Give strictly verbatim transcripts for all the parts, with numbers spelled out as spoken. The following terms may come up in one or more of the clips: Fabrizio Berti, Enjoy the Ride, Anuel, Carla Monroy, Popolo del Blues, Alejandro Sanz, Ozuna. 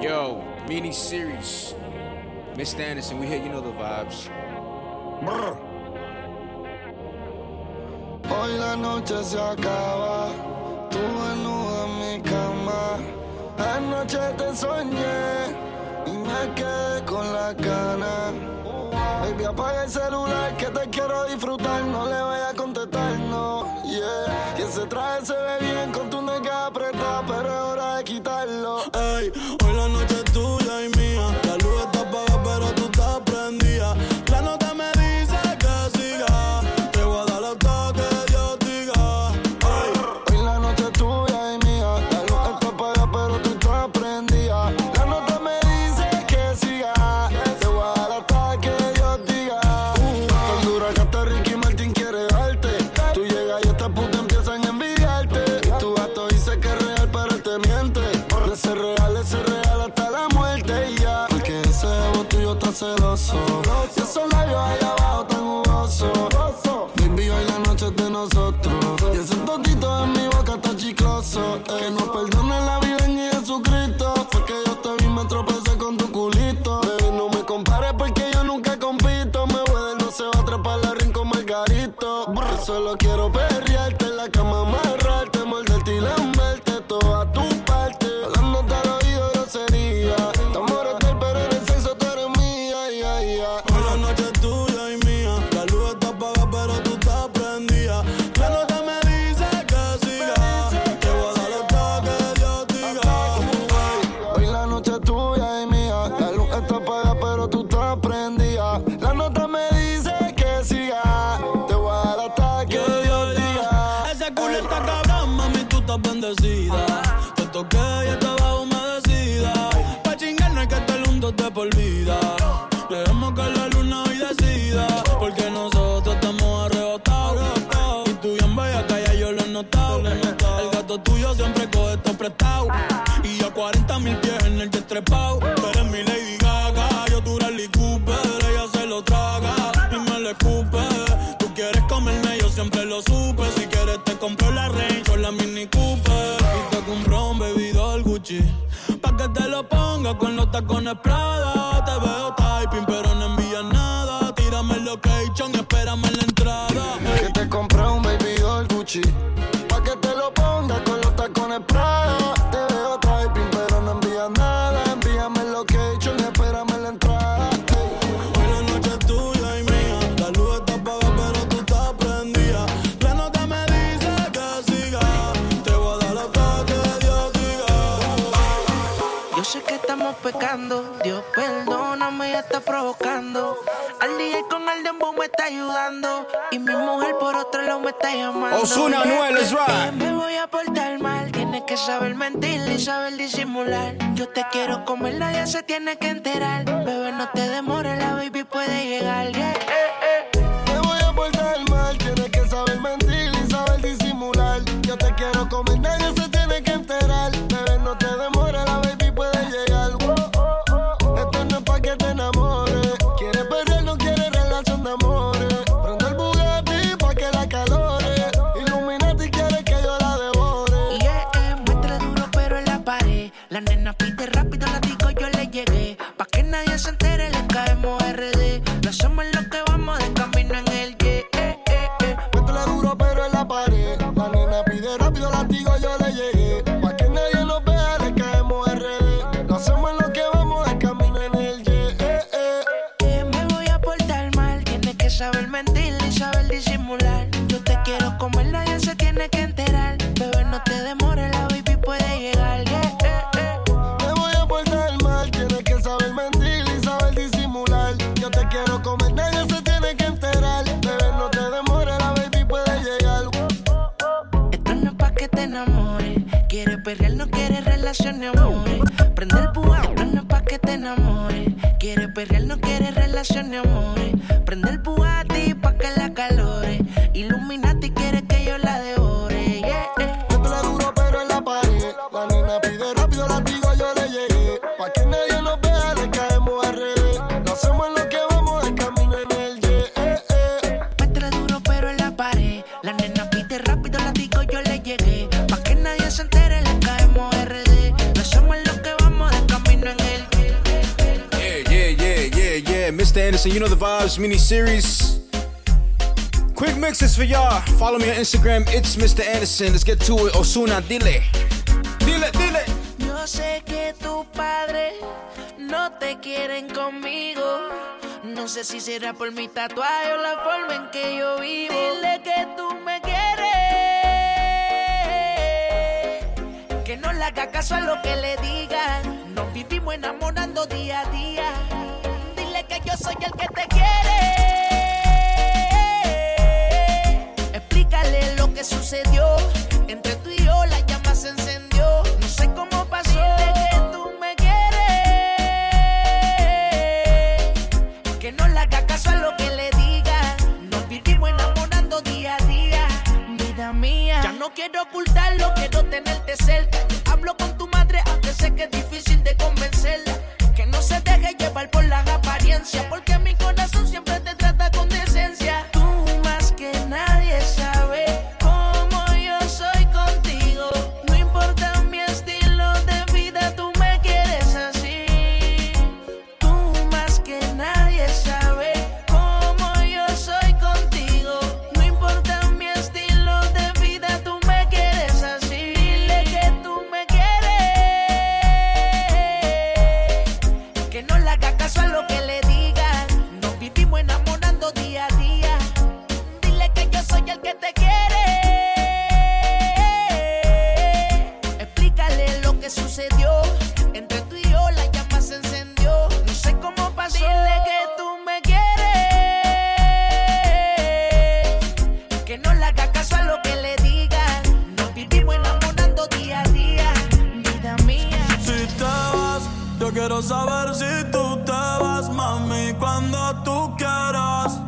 Yo, mini series. Mister Anderson, we here, you know the vibes. Brr. Hoy la noche se acaba, tú desnuda en mi cama. Anoche te soñé y me quedé con la gana. Baby, apaga el celular que te quiero disfrutar, no le voy a contestar, no. Yeah. Y ese traje se ve bien con tu nalga apretada, pero es hora de quitarlo. Ey, hoy la noche es tuya y mía, la luz está apagada, pero tú estás prendida. La nota me dice que siga, te voy a dar hasta que Dios diga. Ey, hoy la noche es tuya y mía, la luz está apagada, pero tú estás prendida. La nota me dice que siga, te voy a dar hasta que Dios diga. Uh, tan dura que hasta Ricky Martin quiere darte. Tú llegas y estas putas empiezan a envidiarte. Y tu gato dice que es real, pero él te miente. Ese real, ese real hasta la muerte y ya. Porque ese bebo tuyo está celoso. Y esos labios ahí abajo tan jugosos. Baby, hoy la noche es de nosotros. Y ese tontito en mi boca está chicloso. Que nos perdone la vida en Jesucristo. Fue que yo te vi, me tropecé con tu culito. Baby, no me compares porque yo nunca compito. Me voy del doce va a atrapar la rincón margarito. Yo solo quiero perrearte en la cama, amarrarte, morderte y lamberte toda tu parte. Hablándote al oído grosería. Te amor es tal, pero en el sexo tú eres mía, yeah, yeah. Hoy la noche es tuya y mía, la luz está apagada, pero tú estás prendida. La nota me dice que siga, te voy a dar hasta que Dios diga. Hoy la noche es tuya y mía, la luz está apagada, pero tú estás prendida. La nota me dice que siga, te voy a dar hasta que Dios diga. Ese culo está cabrón, mami, tú estás bendecida. Toqué y estaba humedecida. Pa' chingarnos que este mundo te por vida. Dejemos que la luna hoy decida. Porque nosotros estamos arrebatados. Y tú ya en bella calle yo lo he notado. El gato tuyo siempre coge esto prestado. Y yo cuarenta mil pies en el destrepao. Tú eres mi Lady Gaga, yo tu Rally Cooper. Ella se lo traga y me lo escupe. Tú quieres comerme, yo siempre lo supe. Si quieres te compro la Range o la Mini Cooper. Pa' que te lo ponga con los tacones Prada. Te veo typing pero no envías nada. Tírame el location y espérame en la entrada. Hey. Que te compré un baby doll Gucci. Pa' que te lo ponga con los tacones Prada. Te veo typing pero no envías nada. Envíame el location y espérame en la entrada. Hey. Hoy la noche es tuya y mía. La luz está apagada pero tú estás prendida. La nota me dice que siga. Yo sé que estamos pecando, Dios perdóname, ya está provocando. Al D J con el dembow me está ayudando y mi mujer por otro lado me está llamando. Ozuna, Anuel, let's ride. Me voy a portar mal, tienes que saber mentir y saber disimular. Yo te quiero comer, nadie se tiene que enterar. Bebé, no te demores, la baby puede llegar. Yeah. Eh, eh. Me voy a portar mal, tienes que saber mentir y saber disimular. Yo te quiero comer, nadie se tiene que enterar. Bebé, no te demores, la baby puede llegar. Oh, oh, oh, oh. Esto no es pa' que te enamores. Quieres perder, no quieres relación de amores. Prende el Bugatti pa' que la calore. Illuminati quiere que yo la devore. Yeah, eh, muestra duro pero en la pared. La nena pide rápido, la digo yo le llegué. Pa' que nadie se entere, le caemos R D. No somos los que vamos de camino en el yeah, eh, eh, eh. Muestra duro pero en la pared. La nena pide rápido, la digo yo le llegué. Pa' que nadie nos vea, le caemos R D. Somos los que vamos a caminar en el yeah, eh, eh. Eh, me voy a portar mal. Tienes que saber mentir y saber disimular. Yo te quiero comer, nadie se tiene que enterar. Bebé, no te demores, la baby puede llegar. Yeah, eh, eh. Me voy a portar mal. Tienes que saber mentir y saber disimular. Yo te quiero comer, nadie se tiene que enterar. Bebé, no te demores, la baby puede llegar. Esto no es pa' que te enamores. Quieres perrear, no quieres relación ni amores. Prende el Bugatti, esto no es pa' que te enamores. Quieres perrear, no quieres relación ni amores. Prende el Bugatti pa' que la calore. Illuminati quiere que yo la devore. Yeah, yeah. Yo te la duro pero en la pared. La nena pide rápido, la digo yo le llegué. Pa' que nadie nos vea, le caemos al revés. No hacemos lo que vamos, el camino en el yeah, eh, eh. Muestra duro pero en la pared. La nena pide rápido, la digo yo le llegué. Pa' que nadie se entere, le caemos R D. No somos los que vamos de camino. Mister Anderson. You know the vibes, mini-series. Quick mixes for y'all. Follow me on Instagram. It's Mister Anderson. Let's get to it. Ozuna, dile. Dile, dile. Yo sé que tu padre no te quieren conmigo. No sé si será por mi tatuaje o la forma en que yo vivo. Dile que tú me quieres. Que no le haga caso a lo que le digan. Nos vivimos enamorando día a día. Dile que yo soy el que te quiere. Explícale lo que sucedió. Entre tú y yo la llama se encendió. No sé cómo pasó. Dile que tú me quieres. Que no le haga caso a lo que le diga. Nos vivimos enamorando día a día. Vida mía, ya no quiero ocultarlo, quiero tenerte cerca. Yo hablo con tu madre, aunque sé que es difícil de convencerla. Que no se deje llevar por las apariencias, porque mi corazón siempre te trata con decencia. Tú más que nadie sabes cómo yo soy contigo. No importa mi estilo de vida, tú me quieres así. Tú más que nadie sabes cómo yo soy contigo. No importa mi estilo de vida, tú me quieres así. Dile que tú me quieres. Que no le haga caso a lo que le digan. Nos vivimos enamorando día a día. Dile que yo soy el que te quiere. Explícale lo que sucedió. Entre tú y yo la llama se encendió. No sé cómo pasó. Dile que tú me quieres. Que no le haga caso a lo que le digan. Nos vivimos enamorando día a día. Vida mía. Si te vas, yo quiero saber si tú te vas, mami, cuando tú quieras,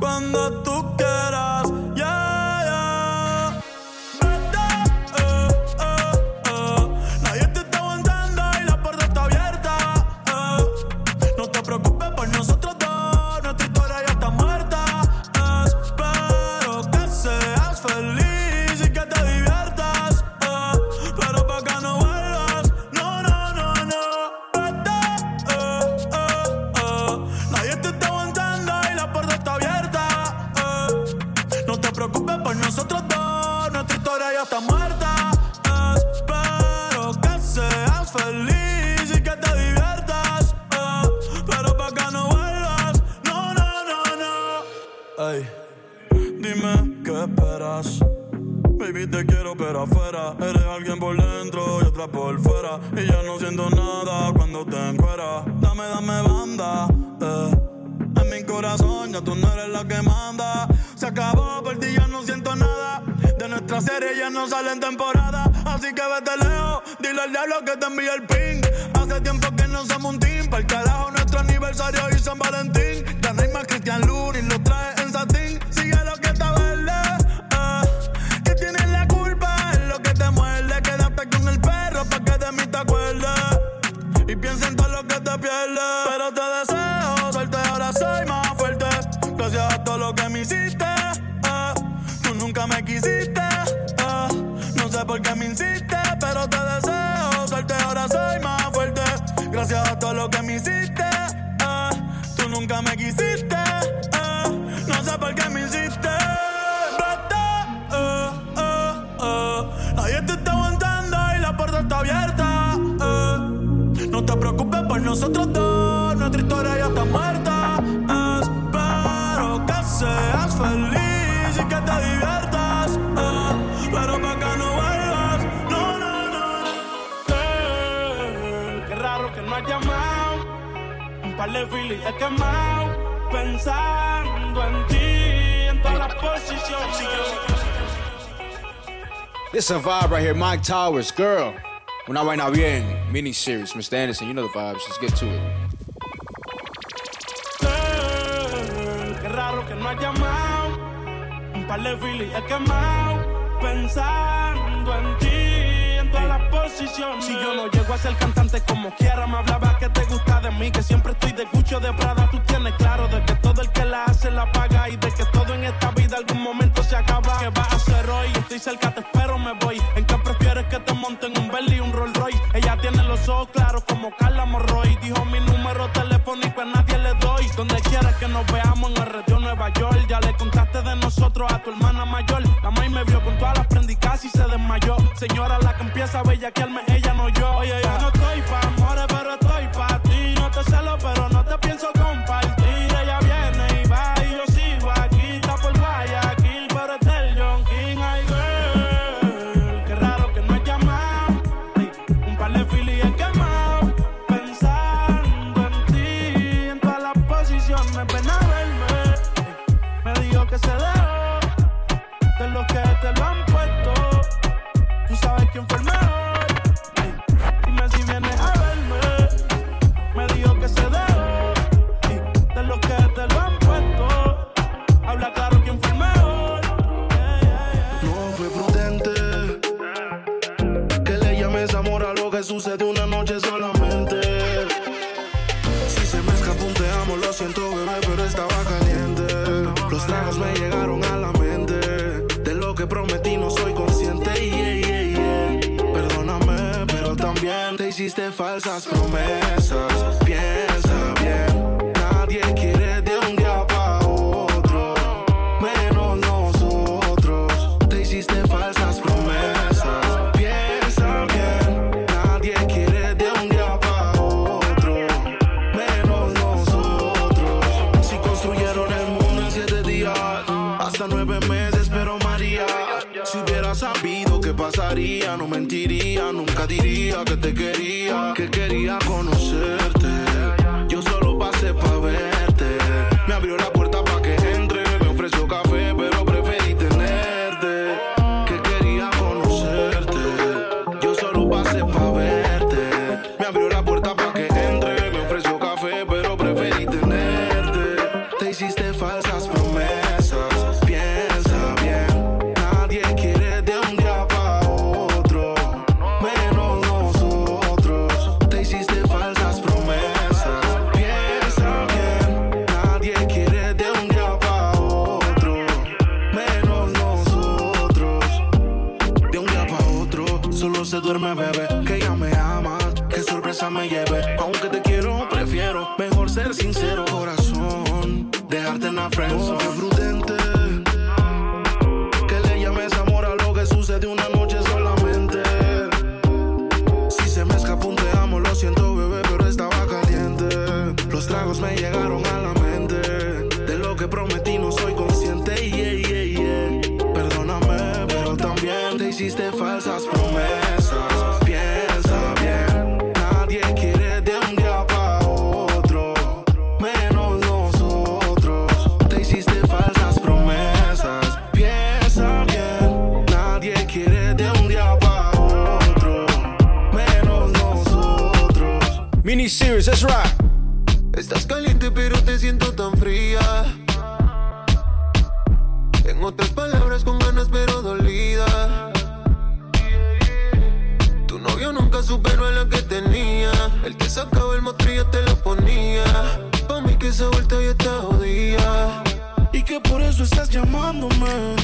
cuando tú quieras, yeah, yeah. Vete, eh, eh, eh. Nadie te está aguantando y la puerta está abierta, eh. No te preocupes por nosotros dos, nuestra historia ya está muerta. Espero que seas feliz y que te diviertas, eh. Pero pa' que no vuelvas, no, no, no, no. Vete, eh, eh, eh. Nadie te está aguantando y la puerta está abierta, eh. No te preocupes por nosotros dos, nuestra historia ya está muerta. Espero que seas feliz y que te diviertas, eh. Pero pa' que no vuelvas, no, no, no, no. Ey, dime qué esperas. Baby, te quiero pero afuera. Eres alguien por dentro y otra por fuera. Y ya no siento nada cuando te encueras. Dame, dame banda, eh. En mi corazón ya tú no eres la que manda. Se acabó, por ti ya no siento nada. De nuestra serie ya no salen temporadas. Así que vete lejos, dile al diablo que te envíe el ping. Hace tiempo que no somos un team. Pa'l carajo nuestro aniversario y San Valentín. Ya no hay más Christian Lurin, lo traes en satín. Sigue lo que está verde, eh. Que tienes la culpa, es lo que te muerde. Quédate con el perro pa' que de mí te acuerdes. Y piensa en todo lo que te pierdes. Pero te deseo suerte, ahora soy más fuerte. Gracias a todo lo que me hiciste, eh. Tú nunca me quisiste, eh. No sé por qué me hiciste, pero te deseo suerte, ahora soy más fuerte. Gracias a todo lo que me hiciste, eh. Tú nunca me quisiste, eh. No sé por qué me hiciste. Vete, eh, eh, eh. Nadie te está aguantando y la puerta está abierta, eh. No te preocupes por nosotros dos, nuestra historia ya está muerta. Espero que seas feliz y que te diviertas, eh. Pero pa' que no vuelvas, no, no, no. Hey, qué raro que no has llamado. Un par de filis he quemado. Pensando en ti, en todas las posiciones. This is a vibe right here, Mike Towers, girl. When I write now, bien, mini-series, Mister Anderson, you know the vibes, let's get to it. Hey, qué raro que no has llamado, un par de filis he quemado, pensando en ti, en todas las posiciones. Si yo no llego a ser cantante como quiera, me hablaba que te gusta de mí, que siempre estoy de cucho de Prada, tú tienes claro de que todo el que la hace la paga y de que todo en esta vida algún momento se acaba. ¿Qué vas a hacer hoy? Estoy cerca, te espero, me voy. ¿En qué prefieres que te monte en un Bentley y un Rolls Royce? Ella tiene los ojos claros como Carla Monroy. Dijo mi número telefónico a nadie le doy. quieres que nos veamos en el retiro Nueva York. Ya le contaste de nosotros a tu hermana mayor. La maíz me vio con todas las prendicas y se desmayó. Señora, la que empieza a bellaquearme, ella no yo. Oye, yo no estoy pa' amores, pero estoy pa' ti. No te celo, pero no te pienso compartir. Ella viene y va y yo sigo aquí. Está por Guayaquil, pero es del John King. Ay, girl, qué raro que no he llamado. Ay, un par de fili he quemado. Pensando en ti, en todas las posiciones, ven a verme. Ay, me dijo que se dejó de los que te lo han puesto. Tú sabes quién fue el mejor. Sucede una noche solamente. Si se me escapó un te amo, lo siento bebé, pero estaba caliente. Los tragos me llegaron a la mente. De lo que prometí no soy consciente. Yeah, yeah, yeah. Perdóname, pero también te hiciste falsas promesas. Piensa bien, nadie quiere de un día para otro, menos nosotros. Te hiciste falsas promesas. Pasaría, no mentiría, nunca diría que te quería, que quería conocerte. Yo solo pasé pa' verte. Me abrió la puerta pa' que entre, me ofreció café, pero preferí tenerte. Que quería conocerte. Yo solo pasé pa' verte. Me abrió la puerta pa' que entre, me ofreció café, pero preferí tenerte. Te hiciste falsas promesas. Piensa bien, nadie quiere de un día. Se duerme, bebé, que ya me ama, que sorpresa me lleve. Aunque te quiero, prefiero mejor ser sincero, corazón, dejarte en la friendzone. Fue prudente que le llames amor a lo que sucede una noche solamente. Si se me escapó un te amo, lo siento, bebé, pero estaba caliente. Los tragos me llegaron a la mente. De lo que prometí no soy consciente. Yeah, yeah, yeah. Perdóname, pero también te hiciste falsas promesas. Miniseries, that's right. Estás caliente pero te siento tan fría. En otras palabras con ganas pero dolida. Tu novio nunca superó a la que tenía. El que sacaba el motrillo te lo ponía. Pa' mí que esa vuelta ya está jodida. Y que por eso estás llamándome.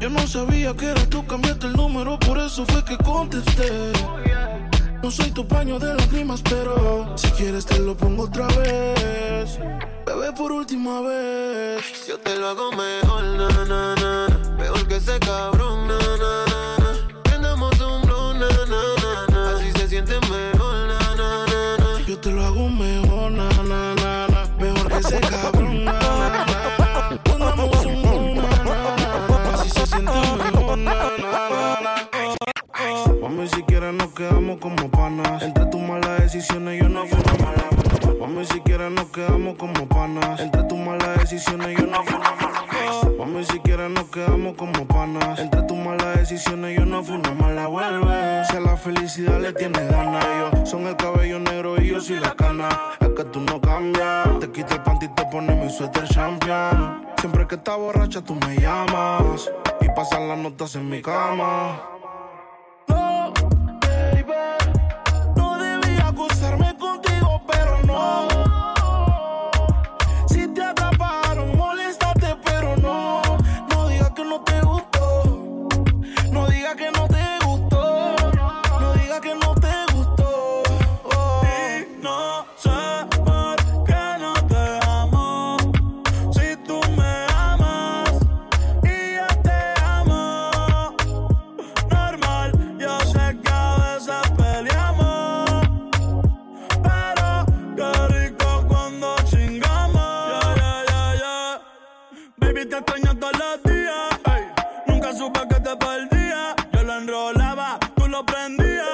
Yo no sabía que eras tú, cambiaste el número, por eso fue que contesté. No soy tu paño de lágrimas, pero si quieres te lo pongo otra vez. Bebé, por última vez. Yo te lo hago mejor, na, na, na. Mejor que ese cabrón, na, na, na. Prendamos un blow, na, na, na. Así se siente mejor, na, na, na, na. Yo te lo hago mejor, na, na, na, na. Mejor que ese cabrón, na, na, na, na. Prendamos un blow, na, na, na. Así se siente mejor, na, na, na, na. Mami, si quieres nos quedamos como panas. Entre tus malas decisiones yo no fui una mala. Mami, si quieres nos quedamos como panas. Entre tus malas decisiones yo no fui una mala. Mami, si quieres nos quedamos como panas. Entre tus malas decisiones yo no fui una mala. Vuelve, si a la felicidad le tienes ganas. Ellos son el cabello negro y yo soy la cana. Es que tú no cambias. Te quito el panty y te pones mi suéter champion. Siempre que estás borracha tú me llamas y pasan las notas en mi cama. Amor, vendía.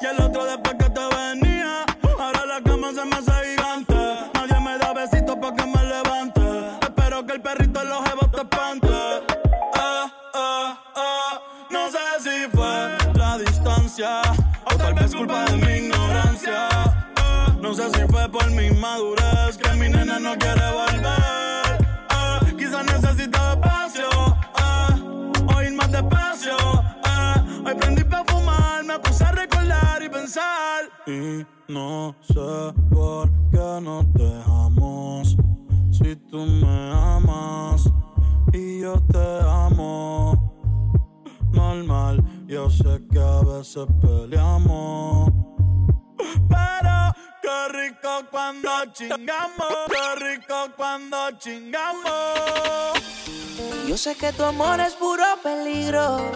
Y el otro después que te venía. Ahora la cama se me hace gigante. Nadie me da besitos pa' que me levante. Espero que el perrito en los jebos te espante. Eh, eh, eh. No sé si fue la distancia o tal vez culpa de mi ignorancia. Eh, no sé si fue por mi inmadurez que mi nena no quiere volver. Eh, quizás necesita espacio. Eh, o ir más despacio. Eh, hoy prendí pa' fumar, me puse a recordar y pensar. Y no sé por qué nos dejamos. Si tú me amas y yo te amo. Normal, yo sé que a veces peleamos, pero qué rico cuando chingamos, qué rico cuando chingamos. Yo sé que tu amor es puro peligro,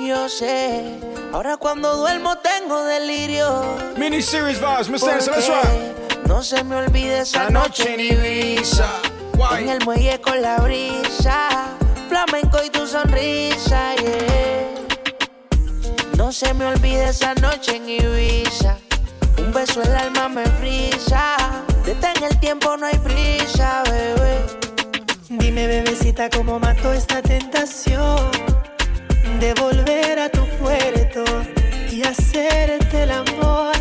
yo sé. Ahora cuando duermo tengo delirio. Mini series vibes, mister Anderson, that's right. No se me olvide esa noche en Ibiza, en el muelle con la brisa. Flamenco y tu sonrisa, yeah. No se me olvide esa noche en Ibiza. Un beso el alma me frisa. Detén el tiempo, no hay prisa, bebé. Dime, bebecita, cómo mató esta tentación de volver a tu puerto y hacerte el amor.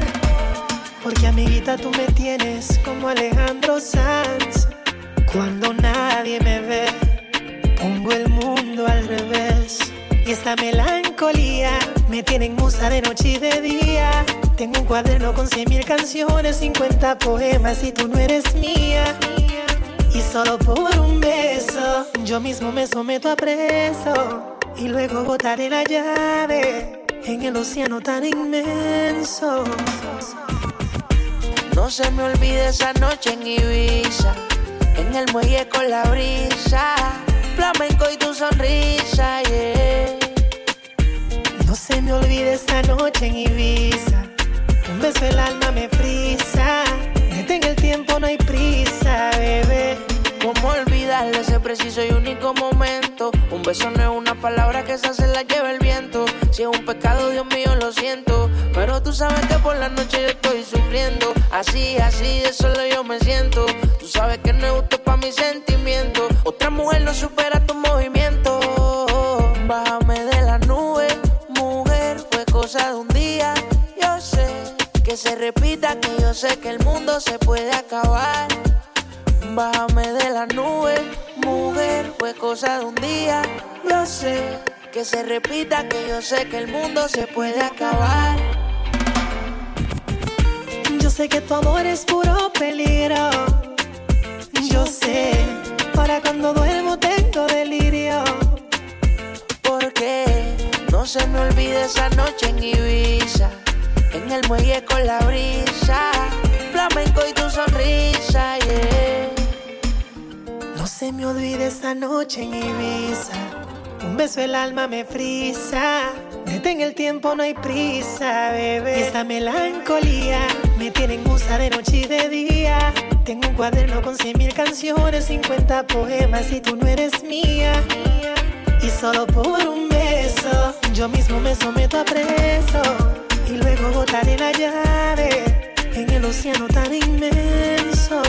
Porque, amiguita, tú me tienes como Alejandro Sanz. Cuando nadie me ve, pongo el mundo al revés. Y esta melancolía me tiene en musa de noche y de día. Tengo un cuaderno con cien mil canciones, cincuenta poemas y tú no eres mía. Y solo por un beso yo mismo me someto a preso. Y luego botaré la llave en el océano tan inmenso. No se me olvide esa noche en Ibiza, en el muelle con la brisa. Flamenco y tu sonrisa, yeah. No se me olvide esta noche en Ibiza. Un beso el alma me frisa. Detén el tiempo, no hay prisa, bebé. ¿Cómo olvidarle ese preciso y único momento? Un beso no es una palabra que esa se la lleva el viento. Si es un pecado, Dios mío, lo siento. Pero tú sabes que por la noche yo estoy sufriendo. Así, así, de solo yo me siento. Tú sabes que no es justo para mis sentimientos. Otra mujer no supera tu movimiento. Bájame de la nube, mujer, fue cosa de un día. Yo sé que se repita, que yo sé que el mundo se puede acabar. Bájame de la nube, mujer, fue cosa de un día. Yo sé que se repita, que yo sé que el mundo se puede acabar. Yo sé que tu amor es puro peligro. Yo sé, ahora cuando duermo tengo delirio. Porque no se me olvide esa noche en Ibiza, en el muelle con la brisa. Flamenco y tu sonrisa, yeah. No se me olvide esa noche en Ibiza. Un beso el alma me frisa. Detén el tiempo, no hay prisa, bebé. Y esta melancolía me tiene en gusa de noche y de día. Tengo un cuaderno con cien mil canciones, cincuenta poemas y tú no eres mía. Y solo por un beso yo mismo me someto a preso. Y luego botaré la llave en el océano tan inmenso.